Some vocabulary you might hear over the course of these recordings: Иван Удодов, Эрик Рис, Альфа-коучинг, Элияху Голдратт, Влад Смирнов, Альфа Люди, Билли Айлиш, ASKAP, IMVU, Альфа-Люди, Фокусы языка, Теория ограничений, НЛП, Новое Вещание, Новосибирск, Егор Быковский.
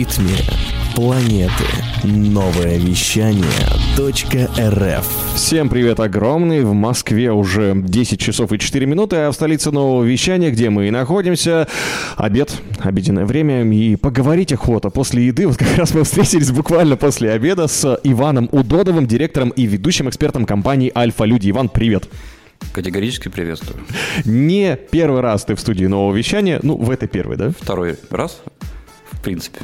ритме планеты. Новое Вещание .рф. Всем привет огромный. В Москве уже 10 часов и 4 минуты, а в столице Нового Вещания, где мы и находимся, обед, обеденное время, и поговорить охота после еды. Вот как раз мы встретились буквально после обеда с Иваном Удодовым, директором и ведущим экспертом компании «Альфа Люди». Иван, привет. Категорически приветствую. Не первый раз ты в студии Нового Вещания. Ну, в этой первой, да? Второй раз, в принципе.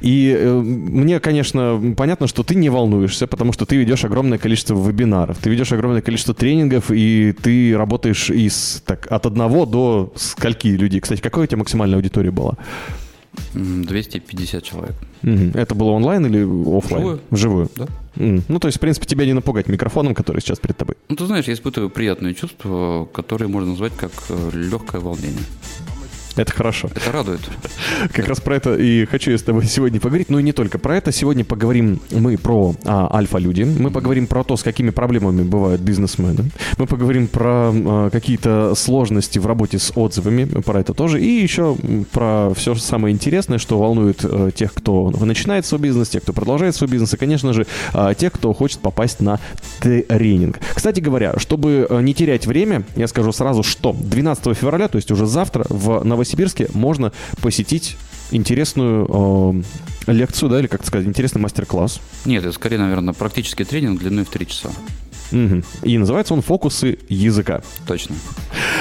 И мне, конечно, понятно, что ты не волнуешься, потому что ты ведешь огромное количество вебинаров, ты ведешь огромное количество тренингов, и ты работаешь от одного до скольки людей. Кстати, какая у тебя максимальная аудитория была? 250 человек. Это было онлайн или офлайн? Вживую. Да. Ну, то есть, в принципе, тебя не напугать микрофоном, который сейчас перед тобой. Ну, ты знаешь, я испытываю приятные чувства, которые можно назвать как легкое волнение. Это хорошо. Это радует. Как раз про это и хочу я с тобой сегодня поговорить. Ну и не только про это. Сегодня поговорим мы про альфа-люди. Мы поговорим про то, с какими проблемами бывают бизнесмены. Мы поговорим про какие-то сложности в работе с отзывами. Про это тоже. И еще про все самое интересное, что волнует тех, кто начинает свой бизнес, тех, кто продолжает свой бизнес. И, конечно же, тех, кто хочет попасть на тренинг. Кстати говоря, чтобы не терять время, я скажу сразу, что 12 февраля, то есть уже завтра, в Новосибирске можно посетить интересную лекцию, да, или, как сказать, интересный мастер-класс. Нет, это скорее, наверное, практический тренинг длиной в 3 часа. И называется он «Фокусы языка». Точно.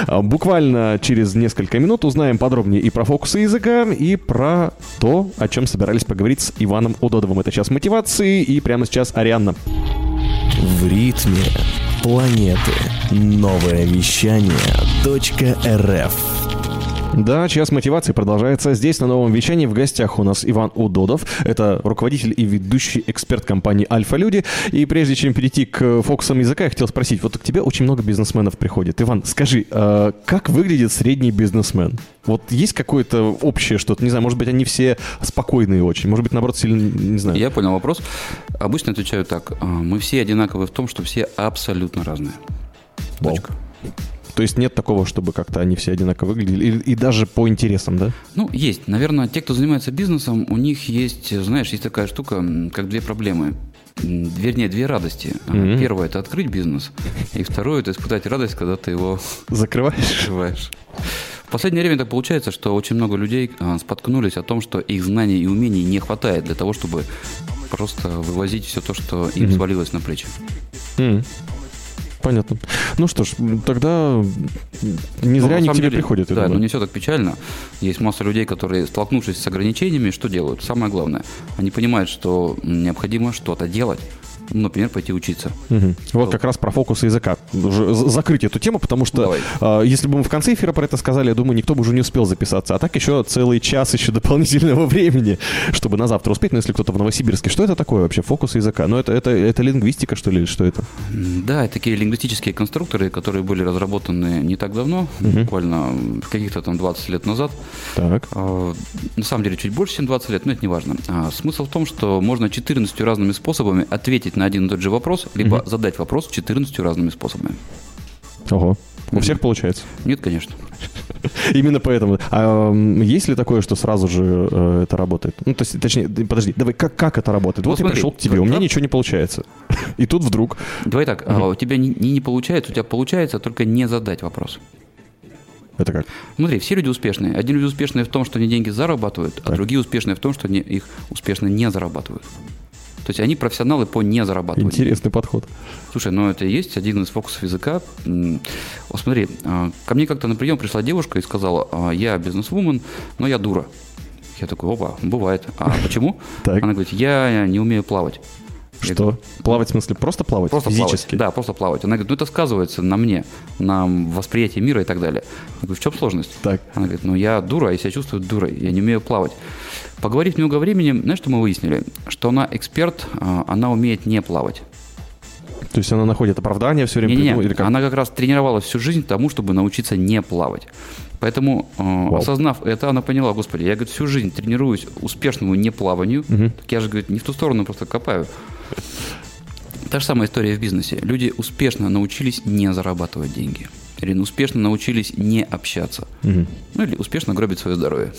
Буквально через несколько минут узнаем подробнее и про фокусы языка, и про то, о чем собирались поговорить с Иваном Удодовым. Это час мотивации, и прямо сейчас Арианна. В ритме планеты. Новое Вещание .рф. Да, час мотивации продолжается. Здесь, на Новом Вещании, в гостях у нас Иван Удодов. Это руководитель и ведущий эксперт компании «Альфа Люди». И прежде чем перейти к фокусам языка, я хотел спросить. Вот к тебе очень много бизнесменов приходит. Иван, скажи, как выглядит средний бизнесмен? Вот есть какое-то общее что-то? Не знаю, может быть, они все спокойные очень. Может быть, наоборот, сильно, не знаю. Я понял вопрос. Обычно отвечаю так. Мы все одинаковы в том, что все абсолютно разные. Точка. То есть нет такого, чтобы как-то они все одинаково выглядели, и даже по интересам, да? Ну, есть. Наверное, те, кто занимается бизнесом, у них есть, знаешь, есть такая штука, как две проблемы. Вернее, две радости. Mm-hmm. Первое – это открыть бизнес, и второе – это испытать радость, когда ты его закрываешь. В последнее время так получается, что очень много людей споткнулись о том, что их знаний и умений не хватает для того, чтобы просто вывозить все то, что им свалилось на плечи. Понятно. Ну что ж, тогда не зря они к тебе приходят. Да, но не все так печально. Есть масса людей, которые, столкнувшись с ограничениями, что делают? Самое главное, они понимают, что необходимо что-то делать. Ну, например, пойти учиться. Вот как раз про фокусы языка. Закрыть эту тему, потому что если бы мы в конце эфира про это сказали, я думаю, никто бы уже не успел записаться. А так еще целый час еще дополнительного времени, чтобы на завтра успеть. Но если кто-то в Новосибирске, что это такое вообще фокусы языка? Ну, это лингвистика, что ли, или что это? Да, это такие лингвистические конструкторы, которые были разработаны не так давно, буквально каких-то там 20 лет назад. Так. На самом деле чуть больше, чем 20 лет, но это не важно. Смысл в том, что можно 14 разными способами ответить на один и тот же вопрос, либо задать вопрос 14 разными способами. Ого. У всех получается? Нет, конечно. Именно поэтому. А есть ли такое, что сразу же это работает? Ну, то есть, точнее, подожди, давай, как это работает? Ну, вот смотри, я пришел к тебе, у меня ничего не получается. И тут вдруг... Давай так, у тебя не получается, у тебя получается только не задать вопрос. Это как? Смотри, все люди успешные. Одни люди успешные в том, что они деньги зарабатывают, так. А другие успешные в том, что они их успешно не зарабатывают. То есть они профессионалы по незарабатыванию. Интересный подход. Слушай, ну это и есть один из фокусов языка. Вот смотри, ко мне как-то на прием пришла девушка и сказала: я бизнесвумен, но я дура. Я такой: опа, бывает. А почему? Она говорит: я не умею плавать. Что? Плавать в смысле просто плавать? Просто физически? Плавать. Да, просто плавать. Она говорит: ну это сказывается на мне, на восприятии мира и так далее. Я говорю: в чем сложность? Так. Она говорит: ну я дура, я себя чувствую дурой, я не умею плавать. Поговорив много времени, знаешь, что мы выяснили? Что она эксперт, она умеет не плавать. То есть она находит оправдание все время? Нет, она как раз тренировалась всю жизнь тому, чтобы научиться не плавать. Поэтому, осознав это, она поняла: господи, я, говорит, всю жизнь тренируюсь успешному неплаванию, так я же, говорит, не в ту сторону просто копаю. Та же самая история в бизнесе. Люди успешно научились не зарабатывать деньги. Или успешно научились не общаться. Угу. Ну, или успешно гробить свое здоровье.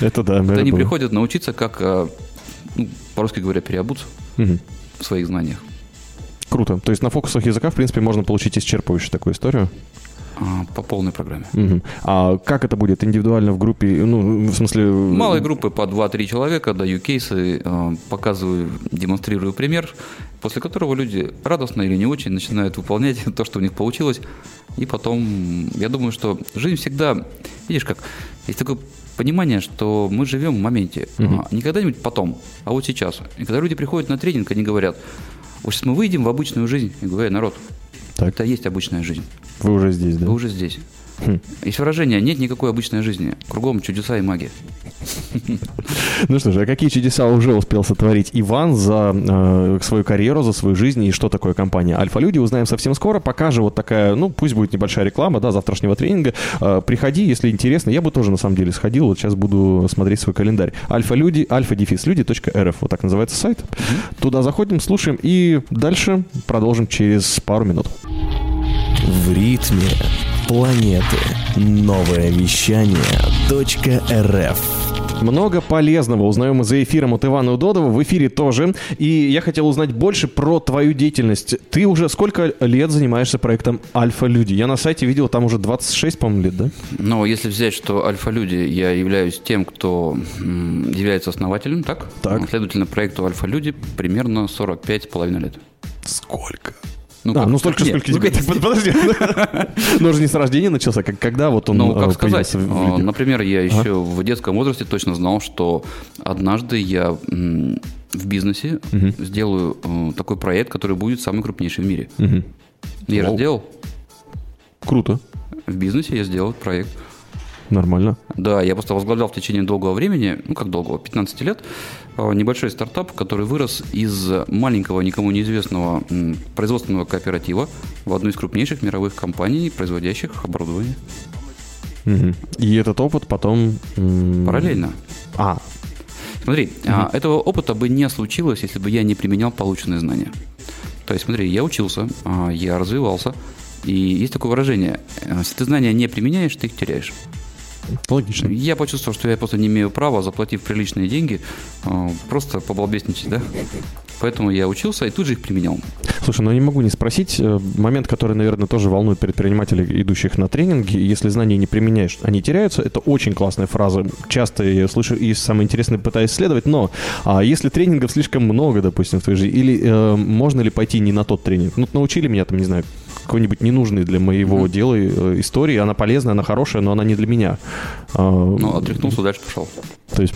Это да, наверное. Вот они приходят научиться, как, ну, по-русски говоря, переобуться в своих знаниях. Круто. То есть на фокусах языка, в принципе, можно получить исчерпывающую такую историю? По полной программе. Угу. А как это будет? Индивидуально в группе? Ну, в смысле... Малые группы по 2-3 человека, даю кейсы, показываю, демонстрирую пример, после которого люди радостно или не очень начинают выполнять то, что у них получилось. И потом, я думаю, что жизнь всегда... Видишь, как... Есть такое понимание, что мы живем в моменте. Угу. Не когда-нибудь потом, а вот сейчас. И когда люди приходят на тренинг, они говорят: вот сейчас мы выйдем в обычную жизнь. Я говорю: народ, так. Это и есть обычная жизнь. Вы уже здесь, да? Вы уже здесь. Есть выражение: нет никакой обычной жизни, кругом чудеса и магия. Ну что же, а какие чудеса уже успел сотворить Иван за свою карьеру, за свою жизнь, и что такое компания «Альфа-Люди», узнаем совсем скоро. Пока же вот такая, ну пусть будет небольшая реклама, да, завтрашнего тренинга. Приходи, если интересно. Я бы тоже на самом деле сходил, вот сейчас буду смотреть свой календарь. «Альфа-Люди», alpha-люди.rf, вот так называется сайт. Туда заходим, слушаем и дальше продолжим через пару минут. В ритме планеты. Новое вещание .рф. Много полезного узнаем мы за эфиром от Ивана Удодова. В эфире тоже. И я хотел узнать больше про твою деятельность. Ты уже сколько лет занимаешься проектом «Альфа-Люди»? Я на сайте видел, там уже 26, по-моему, лет, да? Ну, если взять, что «Альфа-Люди», я являюсь тем, кто является основателем, так? Так. Следовательно, проекту «Альфа-Люди» примерно 45,5 лет. Сколько? Ну столько, сколько тебе. Подожди. Но он же не с рождения начался, когда вот он. Ну, как сказать. Например, я еще в детском возрасте точно знал, что однажды я в бизнесе сделаю такой проект, который будет самый крупнейший в мире. Я же сделал. Круто. В бизнесе я сделал проект. Нормально. Да, я просто возглавлял в течение долгого времени, 15 лет, небольшой стартап, который вырос из маленького, никому неизвестного производственного кооператива в одну из крупнейших мировых компаний, производящих оборудование. Угу. И этот опыт потом... Параллельно. Смотри, этого опыта бы не случилось, если бы я не применял полученные знания. То есть, смотри, я учился, я развивался, и есть такое выражение: если ты знания не применяешь, ты их теряешь. Логично. Я почувствовал, что я просто не имею права, заплатив приличные деньги, просто побалбесничать, да? Поэтому я учился и тут же их применял. Слушай, я не могу не спросить. Момент, который, наверное, тоже волнует предпринимателей, идущих на тренинги. Если знания не применяешь, они теряются. Это очень классная фраза. Часто я ее слышу и, самое интересное, пытаюсь следовать. Но если тренингов слишком много, допустим, в твоей жизни, или можно ли пойти не на тот тренинг? Научили меня, там, не знаю, какой-нибудь ненужной для моего дела истории. Она полезная, она хорошая, но она не для меня. Отряхнулся, дальше пошел. То есть...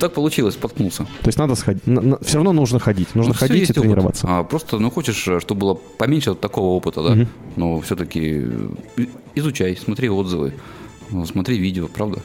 так получилось, споткнулся. То есть надо сходить. Все равно нужно ходить. Нужно ходить и тренироваться. Просто, хочешь, чтобы было поменьше вот такого опыта, да? Но все-таки изучай, смотри отзывы, смотри видео, правда?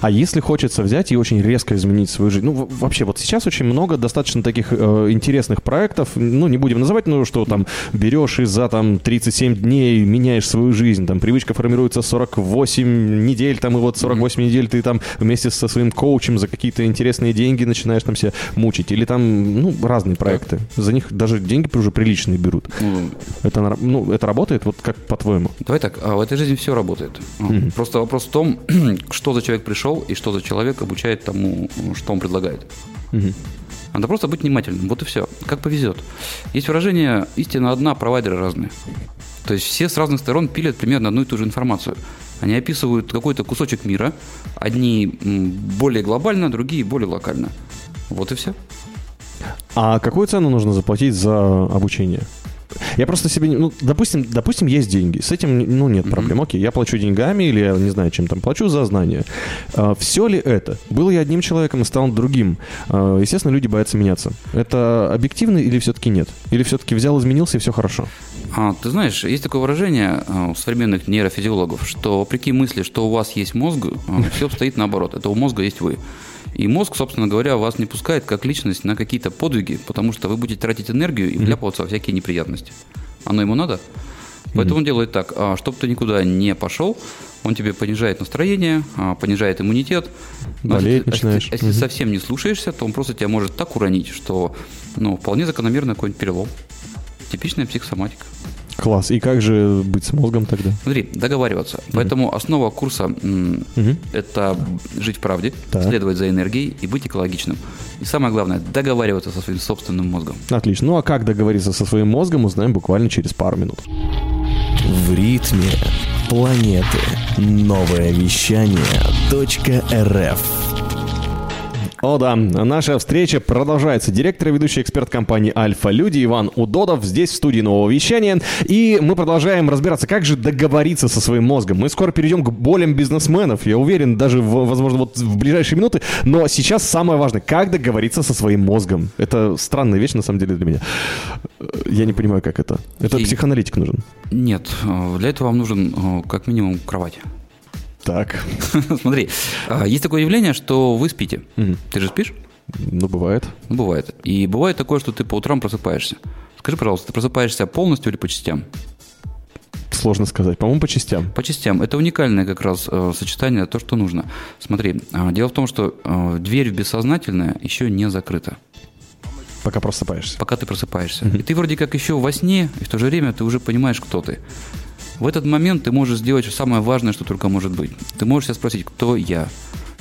А если хочется взять и очень резко изменить свою жизнь? Вообще, вот сейчас очень много достаточно таких интересных проектов, не будем называть, что там берешь и за 37 дней меняешь свою жизнь, там привычка формируется 48 недель, там и вот 48 недель ты там вместе со своим коучем за какие-то интересные деньги начинаешь там себя мучить. Или там, разные проекты. За них даже деньги уже приличные берут. Это работает? Вот как по-твоему? Давай так, в этой жизни все работает. Просто вопрос в том, что за человек пришел и что за человек обучает тому, что он предлагает. Надо просто быть внимательным, вот и все. Как повезет. Есть выражение: истина одна, провайдеры разные. То есть все с разных сторон пилят примерно одну и ту же информацию. Они описывают какой-то кусочек мира. Одни более глобально, другие более локально. Вот и все. А какую цену нужно заплатить за обучение? Я просто себе... Допустим, есть деньги. С этим, нет проблем. Окей, я плачу деньгами или, я не знаю, чем там плачу за знания. Все ли это? Был я одним человеком и стал другим. Естественно, люди боятся меняться. Это объективно или все-таки нет? Или все-таки взял, изменился и все хорошо? Ты знаешь, есть такое выражение у современных нейрофизиологов, что вопреки мысли, что у вас есть мозг, все обстоит наоборот. Это у мозга есть вы. И мозг, собственно говоря, вас не пускает как личность на какие-то подвиги, потому что вы будете тратить энергию и вляпываться во всякие неприятности. Оно ему надо. Поэтому он делает так: чтобы ты никуда не пошел, он тебе понижает настроение, понижает иммунитет. Болеть начинаешь. Если совсем не слушаешься, то он просто тебя может так уронить, что вполне закономерно какой-нибудь перелом. Типичная психосоматика. Класс. И как же быть с мозгом тогда? Смотри, договариваться. Mm-hmm. Поэтому основа курса это жить в правде, следовать за энергией и быть экологичным. И самое главное, договариваться со своим собственным мозгом. Отлично. Ну а как договориться со своим мозгом, узнаем буквально через пару минут. В ритме планеты. Новое вещание. .рф. О да, наша встреча продолжается. Директор и ведущий эксперт компании «Альфа Люди» Иван Удодов здесь, в студии «Нового вещания». И мы продолжаем разбираться, как же договориться со своим мозгом. Мы скоро перейдем к болям бизнесменов, я уверен, даже, возможно, вот в ближайшие минуты. Но сейчас самое важное, как договориться со своим мозгом. Это странная вещь, на самом деле, для меня. Я не понимаю, как это. Это психоаналитик нужен. Нет, для этого вам нужен, как минимум, кровать. Так. Смотри, есть такое явление, что вы спите. Угу. Ты же спишь? Ну, бывает. Бывает. И бывает такое, что ты по утрам просыпаешься. Скажи, пожалуйста, ты просыпаешься полностью или по частям? Сложно сказать. По-моему, по частям. По частям. Это уникальное как раз сочетание, то, что нужно. Смотри, дело в том, что дверь в бессознательное еще не закрыта. Пока просыпаешься. Пока ты просыпаешься. Угу. И ты вроде как еще во сне, и в то же время ты уже понимаешь, кто ты. В этот момент ты можешь сделать самое важное, что только может быть. Ты можешь себя спросить, кто я,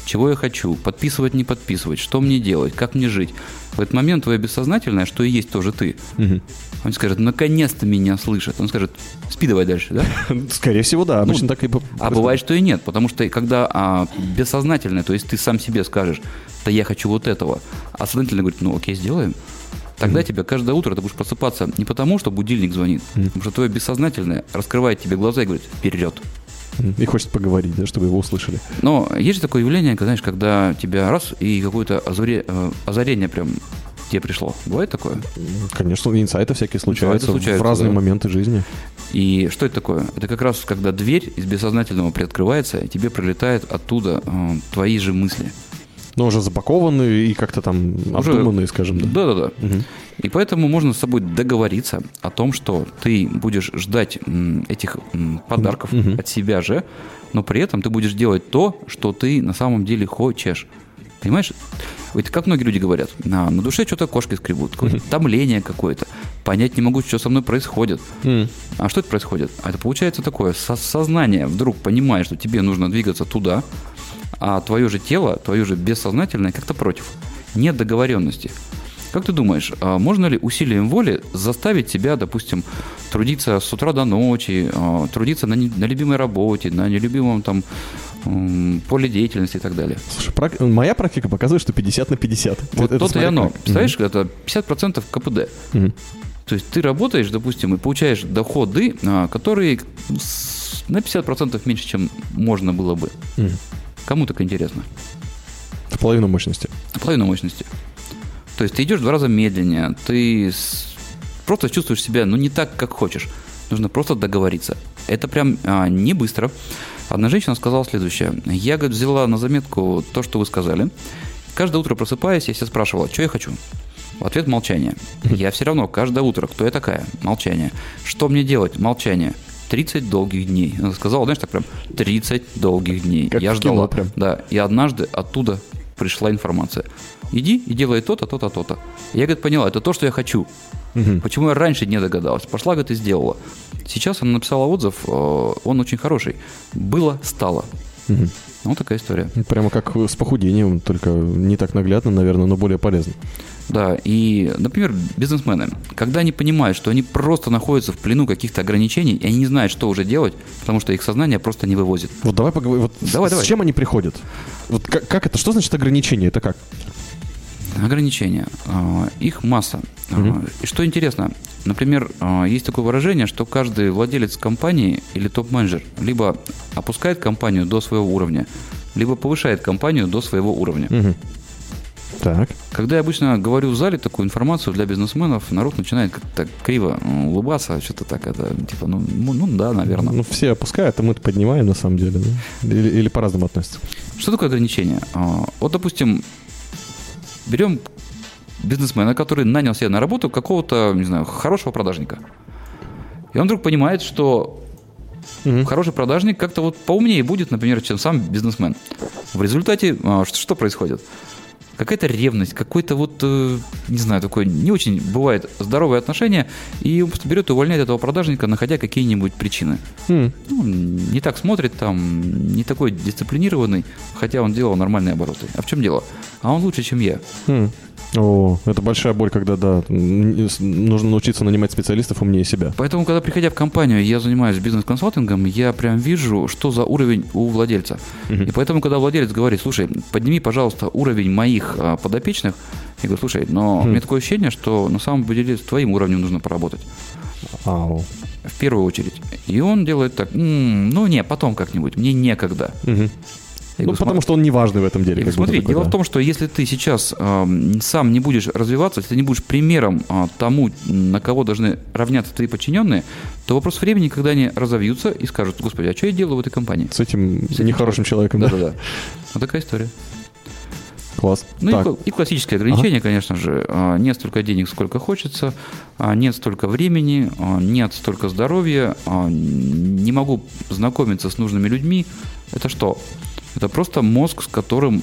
чего я хочу, подписывать, не подписывать, что мне делать, как мне жить. В этот момент твое бессознательное, что и есть тоже ты. Угу. Он скажет, наконец-то меня слышат. Он скажет, спи давай дальше, да? Скорее всего, да. Обычно так и происходит. А бывает, что и нет. Потому что когда бессознательное, то есть ты сам себе скажешь, да я хочу вот этого. А сознательное говорит, ну окей, сделаем. Тогда тебе каждое утро ты будешь просыпаться не потому, что будильник звонит, потому что твое бессознательное раскрывает тебе глаза и говорит «вперед». И хочет поговорить, да, чтобы его услышали. Но есть же такое явление, знаешь, когда тебя раз и какое-то озарение прям тебе пришло. Бывает такое? Конечно, инсайты всякие случаются в разные моменты жизни. И что это такое? Это как раз когда дверь из бессознательного приоткрывается, и тебе прилетают оттуда твои же мысли. Но уже запакованные и как-то там обдуманные, скажем. Да-да-да. Угу. И поэтому можно с собой договориться о том, что ты будешь ждать этих подарков от себя же, но при этом ты будешь делать то, что ты на самом деле хочешь. Понимаешь? Ведь как многие люди говорят, на душе что-то кошки скребут, какое-то томление какое-то, понять не могу, что со мной происходит. А что это происходит? А это получается такое, сознание вдруг понимает, что тебе нужно двигаться туда, а твое же тело, твое же бессознательное как-то против. Нет договоренности. Как ты думаешь, можно ли усилием воли заставить себя, допустим, трудиться с утра до ночи, трудиться на любимой работе, на нелюбимом там поле деятельности и так далее? Слушай, моя практика показывает, что 50/50. Вот это то-то и оно. Как. Представляешь, это 50% КПД. То есть ты работаешь, допустим, и получаешь доходы, которые на 50% меньше, чем можно было бы. Кому так интересно? Половину мощности. Половину мощности. То есть ты идешь в 2 раза медленнее, ты просто чувствуешь себя, не так, как хочешь. Нужно просто договориться. Это прям не быстро. Одна женщина сказала следующее. Я, говорит, взяла на заметку то, что вы сказали. Каждое утро просыпаясь, я себя спрашивала, что я хочу. В ответ молчание. Я все равно каждое утро, кто я такая? Молчание. Что мне делать? Молчание. 30 долгих дней. Она сказала, знаешь, так прям 30 долгих дней. Как я ждала. Прям. Да. И однажды оттуда пришла информация. Иди и делай то-то, то-то, то-то. Я, говорит, поняла, это то, что я хочу. Почему я раньше не догадалась? Пошла, говорит, и сделала. Сейчас она написала отзыв, он очень хороший. Было, стало. Вот такая история. Прямо как с похудением, только не так наглядно, наверное, но более полезно. Да, и, например, бизнесмены, когда они понимают, что они просто находятся в плену каких-то ограничений, и они не знают, что уже делать, потому что их сознание просто не вывозит. Вот давай поговорим, давай. С чем они приходят? Вот как это, что значит ограничение, это как? Ограничения. Их масса. И что интересно, например, есть такое выражение, что каждый владелец компании или топ-менеджер либо опускает компанию до своего уровня, либо повышает компанию до своего уровня. Так. Когда я обычно говорю в зале такую информацию для бизнесменов, народ начинает как-то криво улыбаться, что-то так, это типа, да, наверное. Ну, все опускают, а мы-то поднимаем на самом деле. Да? Или по-разному относятся. Что такое ограничение? Вот, допустим, берем бизнесмена, который нанял себе на работу какого-то, не знаю, хорошего продажника. И он вдруг понимает, что хороший продажник как-то поумнее будет, например, чем сам бизнесмен. В результате что происходит? какая-то ревность, какое-то вот, не знаю, такое не очень бывает здоровое отношение, и он просто берет и увольняет этого продажника, находя какие-нибудь причины. Ну, не так смотрит там, не такой дисциплинированный, хотя он делал нормальные обороты. А в чем дело? А он лучше, чем я. О, это большая боль, когда, да, нужно научиться нанимать специалистов умнее себя. Поэтому, когда, приходя в компанию, я занимаюсь бизнес-консалтингом, я прям вижу, что за уровень у владельца. И поэтому, когда владелец говорит: слушай, подними, пожалуйста, уровень моих подопечных, я говорю: слушай, но у меня такое ощущение, что на самом деле с твоим уровнем нужно поработать. В первую очередь. И он делает так: ну, не, потом как-нибудь, мне некогда. Ну, потому что он не важный в этом деле. Смотри, дело в том, что если ты сейчас сам не будешь развиваться, если ты не будешь примером тому, на кого должны равняться твои подчиненные, то вопрос времени, когда они разовьются и скажут: господи, а что я делаю в этой компании? С этим нехорошим человеком, да? Да-да-да. Вот такая история. Класс. Ну и классическое ограничение, конечно же. Нет столько денег, сколько хочется, нет столько времени, нет столько здоровья, не могу знакомиться с нужными людьми. Это что? Это просто мозг, с которым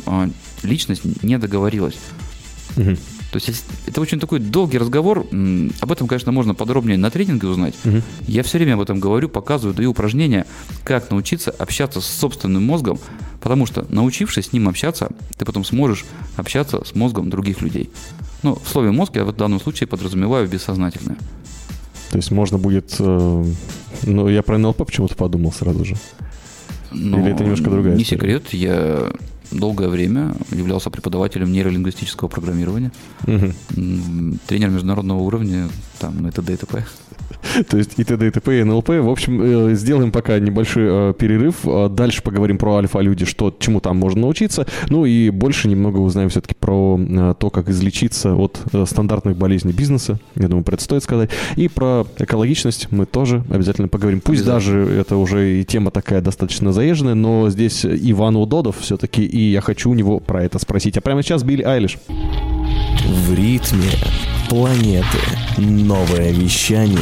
личность не договорилась. То есть это очень такой долгий разговор. Об этом, конечно, можно подробнее на тренинге узнать. Я все время об этом говорю, показываю, даю упражнения, как научиться общаться с собственным мозгом, потому что, научившись с ним общаться, ты потом сможешь общаться с мозгом других людей. Ну, в слове «мозг» я в данном случае подразумеваю бессознательное. То есть можно будет... Ну, я про НЛП почему-то подумал сразу же. Но или это немножко другая история? Секрет, я долгое время являлся преподавателем нейролингвистического программирования, тренер международного уровня, там, и т.д. и т.п. То есть и т.д. и т.п. и НЛП. В общем, сделаем пока небольшой перерыв. Дальше поговорим про альфа-люди, чему там можно научиться. Ну и больше немного узнаем все-таки про то, как излечиться от стандартных болезней бизнеса. Я думаю, про это стоит сказать. И про экологичность мы тоже обязательно поговорим. Пусть даже это уже и тема такая достаточно заезженная, но здесь Иван Удодов все-таки, и я хочу у него про это спросить. А прямо сейчас Билли Айлиш. В ритме планеты. Новое вещание.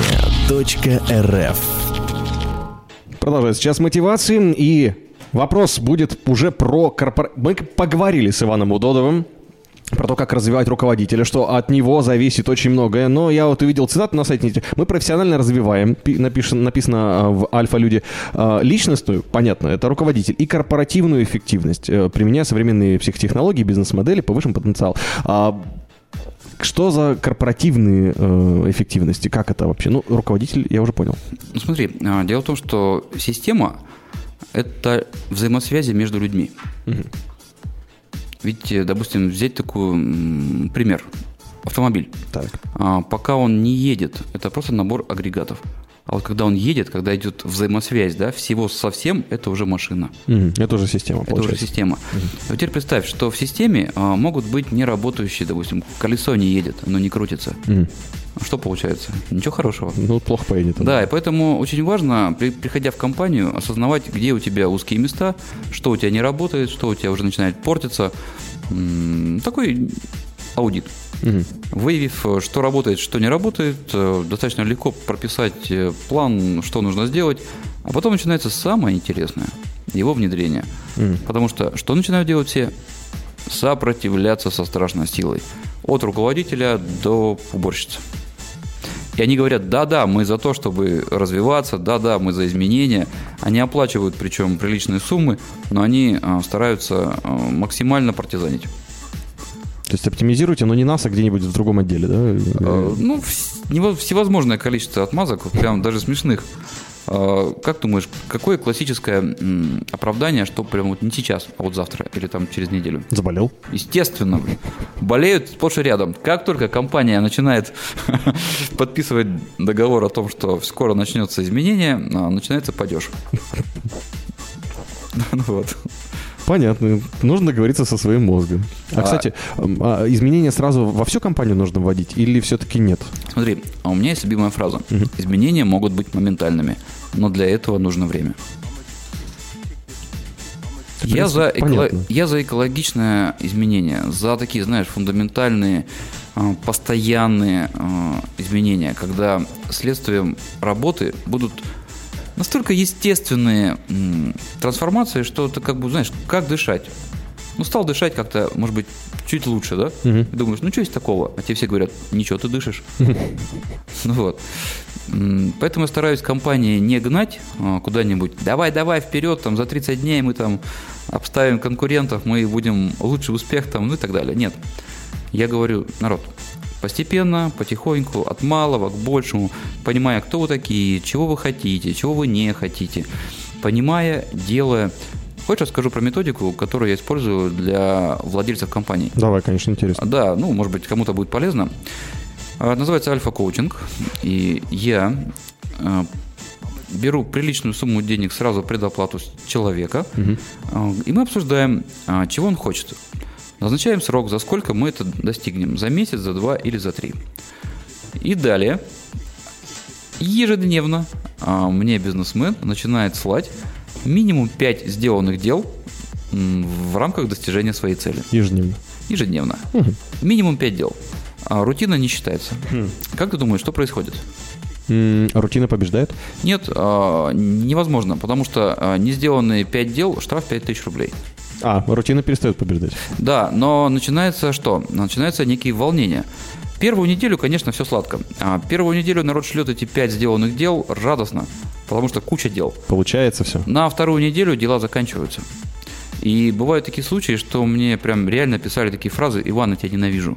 .рф. Продолжается сейчас мотивации, и вопрос будет уже про Мы поговорили с Иваном Удодовым про то, как развивать руководителя, что от него зависит очень многое. Но я вот увидел цитату на сайте. Мы профессионально развиваем, написано в «Альфа-люди», личностную, понятно, это руководитель, и корпоративную эффективность, применяя современные психотехнологии, бизнес-модели, повышен потенциал. Что за корпоративные эффективности? Как это вообще? Ну, руководитель, я уже понял. Ну, смотри, дело в том, что система – это взаимосвязи между людьми. Ведь, допустим, взять такой пример. Автомобиль. Так. Пока он не едет, это просто набор агрегатов. А вот когда он едет, когда идет взаимосвязь, да, всего со всем, это уже машина. Это уже система, получается. Это уже система. А теперь представь, что в системе могут быть неработающие, допустим, колесо не едет, оно не крутится. Что получается? Ничего хорошего. Ну, плохо поедет. Да, и поэтому очень важно, приходя в компанию, осознавать, где у тебя узкие места, что у тебя не работает, что у тебя уже начинает портиться. Такой аудит. Выявив, что работает, что не работает, достаточно легко прописать план, что нужно сделать. А потом начинается самое интересное – его внедрение. Потому что что начинают делать все? Сопротивляться со страшной силой. От руководителя до уборщицы. И они говорят: да-да, мы за то, чтобы развиваться, да-да, мы за изменения. Они оплачивают, причем, приличные суммы, но они стараются максимально партизанить. То есть оптимизируйте, но не нас, а где-нибудь в другом отделе, да? Ну, всевозможное количество отмазок, прям даже смешных. Как думаешь, какое классическое оправдание, что прям вот не сейчас, а вот завтра или там через неделю? Заболел. Естественно. Болеют сплошь и рядом. Как только компания начинает подписывать договор о том, что скоро начнется изменение, начинается падеж. Ну вот. Понятно. Нужно договориться со своим мозгом. А, кстати, изменения сразу во всю компанию нужно вводить или все-таки нет? Смотри, у меня есть любимая фраза. Изменения могут быть моментальными, но для этого нужно время. Я за экологичное изменение, за такие, знаешь, фундаментальные, постоянные изменения, когда следствием работы будут... Настолько естественные трансформации, что это как бы, знаешь, как дышать. ну, стал дышать как-то, может быть, чуть лучше, да? Uh-huh. И думаешь, ну, что есть такого? А тебе все говорят, ничего, ты дышишь. Uh-huh. Ну, вот. Поэтому я стараюсь компании не гнать куда-нибудь. Давай, вперед, там, за 30 дней мы там обставим конкурентов, мы будем лучше успех там, ну и так далее. Нет. Я говорю, народ, постепенно, потихоньку, от малого к большему, понимая, кто вы такие, чего вы хотите, чего вы не хотите, понимая, делая. Хочешь, расскажу про методику, которую я использую для владельцев компаний? Давай, конечно, интересно. Да, ну, может быть, кому-то будет полезно. Называется альфа-коучинг, и я беру приличную сумму денег сразу предоплату с человека, угу. И мы обсуждаем, чего он хочет. Назначаем срок, за сколько мы это достигнем, за месяц, за два или за три. И далее ежедневно мне бизнесмен начинает слать минимум 5 сделанных дел в рамках достижения своей цели. Ежедневно? Ежедневно. Угу. Минимум 5 дел. А рутина не считается. Как ты думаешь, что происходит? Рутина побеждает? Нет, невозможно, потому что не сделанные 5 дел, штраф 5000 рублей. А, рутина перестает побеждать. Да, но начинается что? Начинаются некие волнения. Первую неделю, конечно, все сладко. Первую неделю народ шлет эти 5 сделанных дел радостно, потому что куча дел. Получается все. На вторую неделю дела заканчиваются. И бывают такие случаи, что мне прям реально писали такие фразы: «Иван, я тебя ненавижу».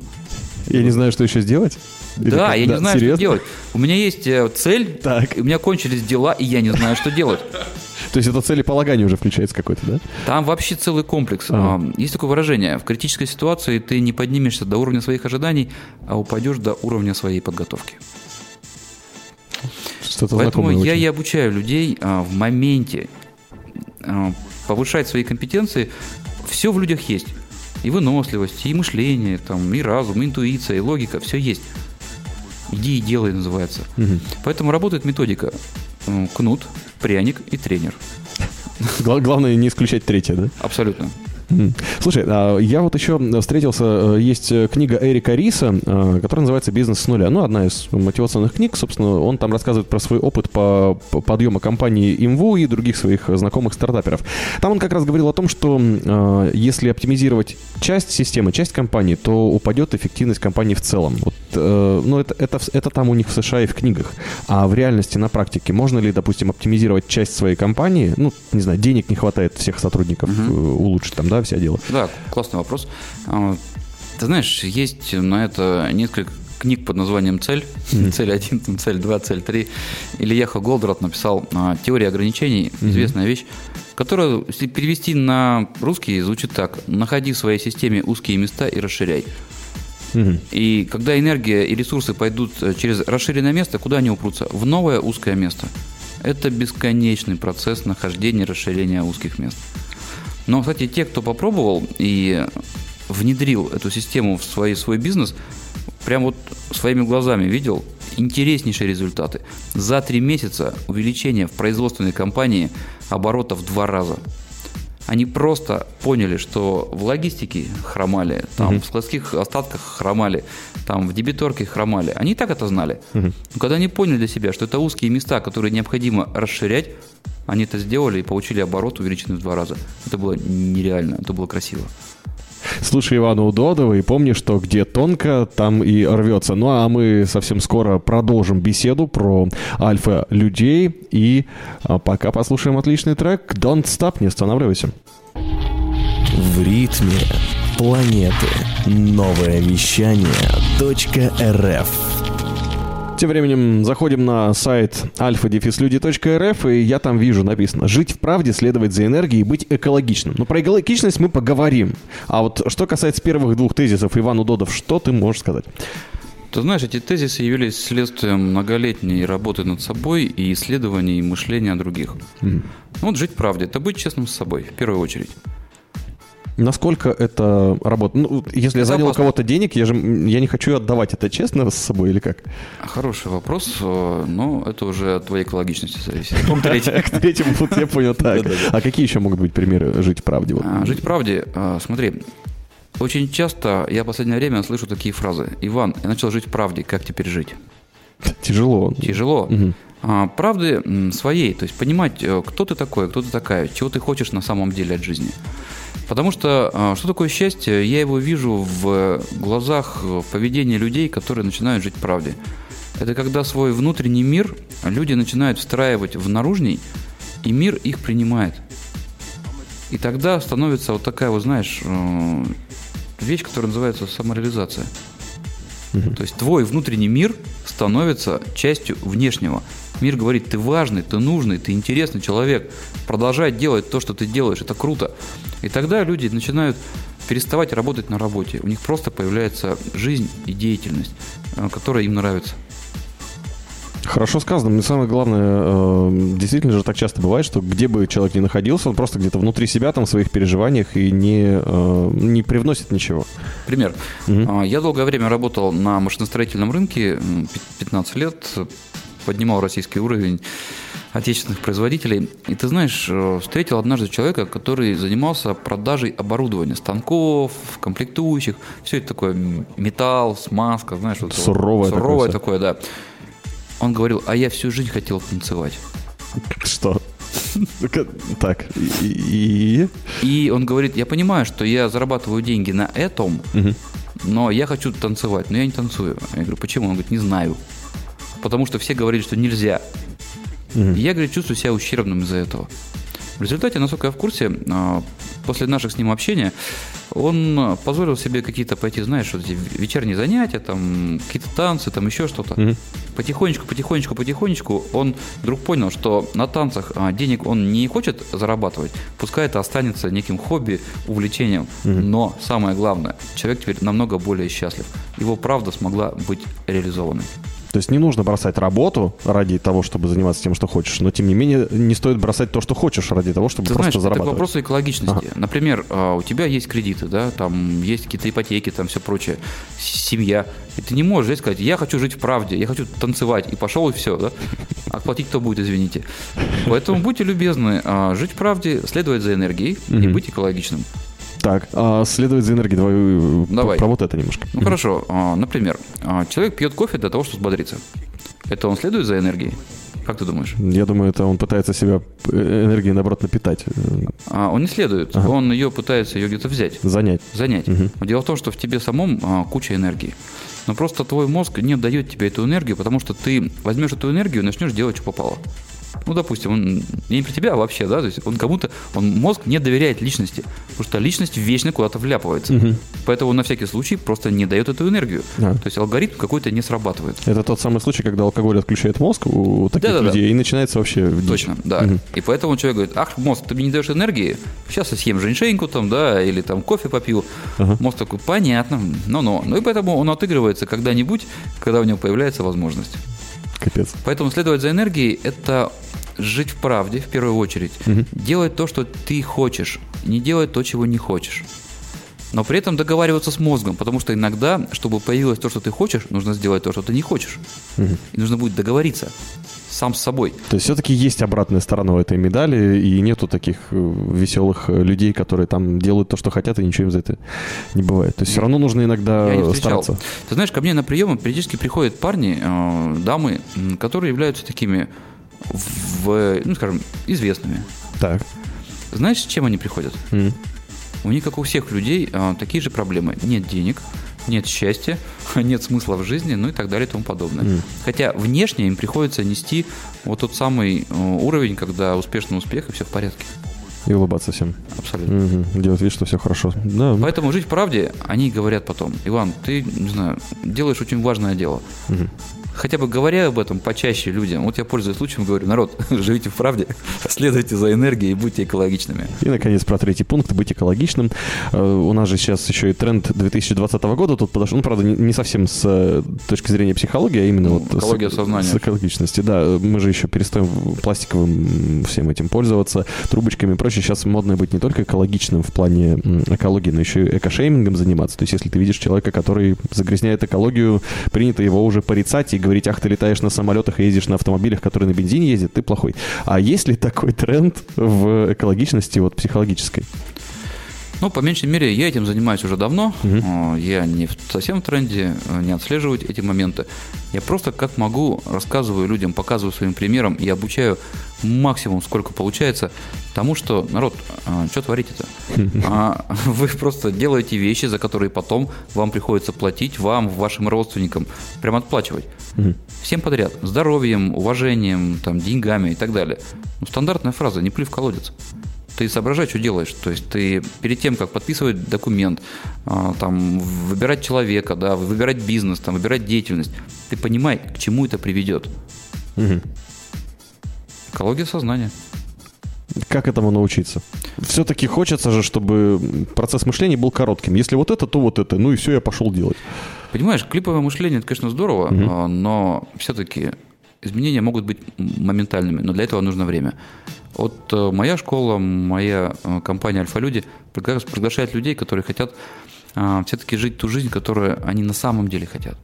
Я не знаю, что еще сделать. Да, я не знаю, серьезно? Что делать. У меня есть цель, так. У меня кончились дела, и я не знаю, что делать. То есть это целеполагание уже включается какое-то, да? Там вообще целый комплекс. Ага. Есть такое выражение: в критической ситуации ты не поднимешься до уровня своих ожиданий, а упадешь до уровня своей подготовки. Что-то поэтому я и обучаю людей в моменте повышать свои компетенции. Все в людях есть. И выносливость, и мышление, там, и разум, и интуиция, и логика. Все есть. «Иди и делай» называется. Угу. Поэтому работает методика: кнут, пряник и тренер. Главное не исключать третье, да? Абсолютно. Слушай, я вот еще встретился, есть книга Эрика Риса, которая называется «Бизнес с нуля». Ну, одна из мотивационных книг, собственно, он там рассказывает про свой опыт по подъему компании IMVU и других своих знакомых стартаперов. Там он как раз говорил о том, что если оптимизировать часть системы, часть компании, то упадет эффективность компании в целом. Вот, ну, это там у них в США и в книгах. А в реальности, на практике, можно ли, допустим, оптимизировать часть своей компании? Ну, не знаю, денег не хватает всех сотрудников, улучшить там, да? Да, все дела. Да, классный вопрос. Ты знаешь, есть на это несколько книг под названием «Цель». «Цель 1», «Цель 2», «Цель 3». Элияху Голдратт написал «Теория ограничений». Известная вещь, которая, если перевести на русский, звучит так: «Находи в своей системе узкие места и расширяй». И когда энергия и ресурсы пойдут через расширенное место, куда они упрутся? В новое узкое место. Это бесконечный процесс нахождения и расширения узких мест. Но, кстати, те, кто попробовал и внедрил эту систему в свой бизнес, прям вот своими глазами видел интереснейшие результаты. За 3 месяца увеличение в производственной компании оборота в 2 раза. Они просто поняли, что в логистике хромали, там, в складских остатках хромали, там, в дебиторке хромали. Они и так это знали. Но когда они поняли для себя, что это узкие места, которые необходимо расширять, они это сделали и получили оборот, увеличенный в 2 раза. Это было нереально, это было красиво. Слушай Ивана Удодова и помни, что где тонко, там и рвется. Ну а мы совсем скоро продолжим беседу про альфа-людей. И пока послушаем отличный трек «Don't Stop», не останавливайся. В ритме планеты. Новое вещание .рф. Тем временем заходим на сайт alpha-люди.рф, и я там вижу, написано: «Жить в правде, следовать за энергией и быть экологичным». Но про экологичность мы поговорим. А вот что касается первых 2 тезисов, Иван Удодов, что ты можешь сказать? Ты знаешь, эти тезисы явились следствием многолетней работы над собой и исследований и мышления других. Ну, вот жить в правде – это быть честным с собой, в первую очередь. Насколько это работает? Ну, если я занял у кого-то денег, я не хочу отдавать. Это честно с собой или как? Хороший вопрос, но это уже от твоей экологичности зависит. К третьему, вот я понял, так. А какие еще могут быть примеры «жить в правде»? «Жить в правде», смотри, очень часто я в последнее время слышу такие фразы: «Иван, я начал жить в правде, как теперь жить?» Тяжело. Тяжело. Правды своей, то есть понимать, кто ты такой, кто ты такая, чего ты хочешь на самом деле от жизни. – Потому что что такое счастье? Я его вижу в глазах, в поведении людей, которые начинают жить в правде. Это когда свой внутренний мир люди начинают встраивать в наружный, и мир их принимает. И тогда становится вот такая, вот, знаешь, вещь, которая называется самореализация. То есть твой внутренний мир становится частью внешнего. Мир говорит: ты важный, ты нужный, ты интересный человек. Продолжай делать то, что ты делаешь, это круто. И тогда люди начинают переставать работать на работе. У них просто появляется жизнь и деятельность, которая им нравится. Хорошо сказано. Мне самое главное, действительно же так часто бывает, что где бы человек ни находился, он просто где-то внутри себя, там, в своих переживаниях и не привносит ничего. Пример. Угу. Я долгое время работал на машиностроительном рынке, 15 лет, поднимал российский уровень отечественных производителей. И ты знаешь, встретил однажды человека, который занимался продажей оборудования, станков, комплектующих, все это такое металл, смазка, знаешь, вот суровое такое, да. Он говорил: а я всю жизнь хотел танцевать. Что? Так. И он говорит: я понимаю, что я зарабатываю деньги на этом, но я хочу танцевать, но я не танцую. Я говорю: почему? Он говорит: не знаю. Потому что все говорили, что нельзя. И я, говорит, чувствую себя ущербным из-за этого. В результате, насколько я в курсе, после наших с ним общения, он позволил себе какие-то пойти, знаешь, вот эти вечерние занятия, там, какие-то танцы, там, еще что-то. Потихонечку он вдруг понял, что на танцах денег он не хочет зарабатывать, пускай это останется неким хобби, увлечением. Но самое главное, человек теперь намного более счастлив. Его правда смогла быть реализованной. То есть не нужно бросать работу ради того, чтобы заниматься тем, что хочешь, но, тем не менее, не стоит бросать то, что хочешь, ради того, чтобы просто зарабатывать. Это к вопросу экологичности. Ага. Например, у тебя есть кредиты, да, там есть какие-то ипотеки, там все прочее, семья, и ты не можешь здесь сказать: я хочу жить в правде, я хочу танцевать, и пошел, и все, да? А платить кто будет, извините? Поэтому будьте любезны, жить в правде, следовать за энергией и быть экологичным. Так, следует за энергией. Давай проработай это немножко. Ну хорошо, например, человек пьет кофе для того, чтобы взбодриться. Это он следует за энергией? Как ты думаешь? Я думаю, это он пытается себя энергией, наоборот, напитать. Он не следует. Ага. Он пытается ее где-то взять. Занять. Угу. Дело в том, что в тебе самом куча энергии. Но просто твой мозг не дает тебе эту энергию, потому что ты возьмешь эту энергию и начнешь делать, что попало. Ну, допустим, он не про тебя вообще, да, то есть он кому-то, мозг не доверяет личности, потому что личность вечно куда-то вляпывается. Поэтому он на всякий случай просто не дает эту энергию. То есть алгоритм какой-то не срабатывает. Это тот самый случай, когда алкоголь отключает мозг у таких людей, и начинается вообще... Точно, да. И поэтому человек говорит: ах, мозг, ты мне не даешь энергии, сейчас я съем женьшеньку там, да, или там кофе попью. Мозг такой: понятно, ну-ну. Ну и поэтому он отыгрывается когда-нибудь, когда у него появляется возможность. Капец. Поэтому следовать за энергией – это жить в правде, в первую очередь. Делать то, что ты хочешь, не делать то, чего не хочешь. Но при этом договариваться с мозгом, потому что иногда, чтобы появилось то, что ты хочешь, нужно сделать то, что ты не хочешь. И нужно будет договориться сам с собой. То есть все-таки есть обратная сторона у этой медали, и нету таких веселых людей, которые там делают то, что хотят, и ничего им за это не бывает. То есть все равно нужно иногда стараться. Ты знаешь, ко мне на приемы периодически приходят парни, дамы, которые являются такими, скажем, известными. Так. Знаешь, с чем они приходят? У них, как у всех людей, такие же проблемы. Нет денег, нет счастья, нет смысла в жизни, ну и так далее и тому подобное. Хотя внешне им приходится нести вот тот самый уровень, когда успешный успех и все в порядке. И улыбаться всем. Абсолютно. Делать вид, что все хорошо. Да. Поэтому жить в правде, они говорят потом: Иван, ты, не знаю, делаешь очень важное дело. Хотя бы говоря об этом почаще людям. Вот я пользуюсь случаем, говорю: народ, живите в правде, следуйте за энергией и будьте экологичными. И, наконец, про третий пункт, быть экологичным. У нас же сейчас еще и тренд 2020 года тут подошел. Ну, правда, не совсем с точки зрения психологии, а именно экология сознания. С экологичности. Да, мы же еще перестаем пластиковым всем этим пользоваться, трубочками и прочее. Сейчас модно быть не только экологичным в плане экологии, но еще и экошеймингом заниматься. То есть, если ты видишь человека, который загрязняет экологию, принято его уже порицать и говорить: ах, ты летаешь на самолетах и ездишь на автомобилях, которые на бензине ездят, ты плохой. А есть ли такой тренд в экологичности, вот психологической? Ну, по меньшей мере, я этим занимаюсь уже давно. Угу. Я не совсем в тренде, не отслеживаю эти моменты. Я просто как могу рассказываю людям, показываю своим примером и обучаю максимум, сколько получается, тому, что, народ, что творите-то? Вы просто делаете вещи, за которые потом вам приходится платить, вам, вашим родственникам, прям отплачивать. Всем подряд. Здоровьем, уважением, там, деньгами и так далее. Ну, стандартная фраза «не плюй в колодец». Ты соображай, что делаешь. То есть ты перед тем, как подписывать документ, там, выбирать человека, да, выбирать бизнес, там, выбирать деятельность, ты понимай, к чему это приведет. Угу. Экология сознания. Как этому научиться? Все-таки хочется же, чтобы процесс мышления был коротким. Если вот это, то вот это. Ну и все, я пошел делать. Понимаешь, клиповое мышление, это, конечно, здорово, угу. но все-таки изменения могут быть моментальными, но для этого нужно время. Вот моя школа, моя компания «Альфа Люди» приглашает людей, которые хотят все-таки жить ту жизнь, которую они на самом деле хотят.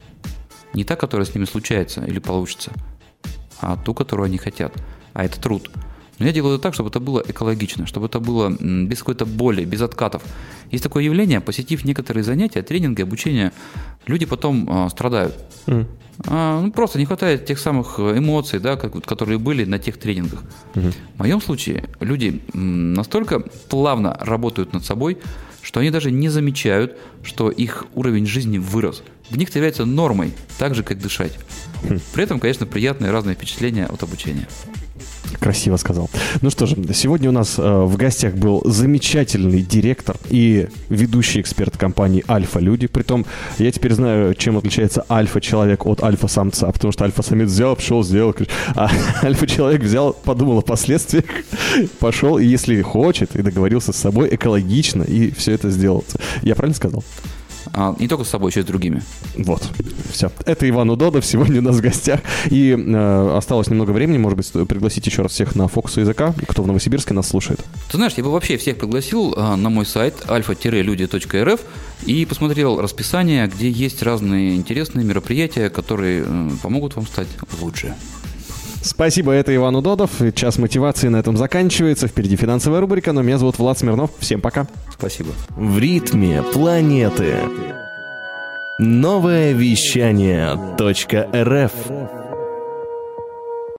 Не та, которая с ними случается или получится, а ту, которую они хотят. А это труд. Но я делаю это так, чтобы это было экологично, чтобы это было без какой-то боли, без откатов. Есть такое явление, посетив некоторые занятия, тренинги, обучение, люди потом страдают. Mm. Просто не хватает тех самых эмоций, да, которые были на тех тренингах. Mm-hmm. В моем случае люди настолько плавно работают над собой, что они даже не замечают, что их уровень жизни вырос. В них это является нормой, так же, как дышать. Mm. При этом, конечно, приятные разные впечатления от обучения. Красиво сказал. Ну что же, сегодня у нас в гостях был замечательный директор и ведущий эксперт компании «Альфа Люди». Притом, я теперь знаю, чем отличается альфа-человек от альфа-самца, потому что альфа-самец взял, пошел, сделал, а альфа-человек взял, подумал о последствиях, пошел, и если хочет, и договорился с собой экологично, и все это сделал. Я правильно сказал? Не только с собой, еще и с другими. Вот, все. Это Иван Удодов сегодня у нас в гостях. И осталось немного времени, может быть, пригласить еще раз всех на «Фокусы языка», кто в Новосибирске нас слушает. Ты знаешь, я бы вообще всех пригласил на мой сайт alfa-люди.rf и посмотрел расписание, где есть разные интересные мероприятия, которые помогут вам стать лучше. Спасибо, это Иван Удодов. Час мотивации на этом заканчивается. Впереди финансовая рубрика, но меня зовут Влад Смирнов. Всем пока. Спасибо. В ритме планеты. Новое вещание .рф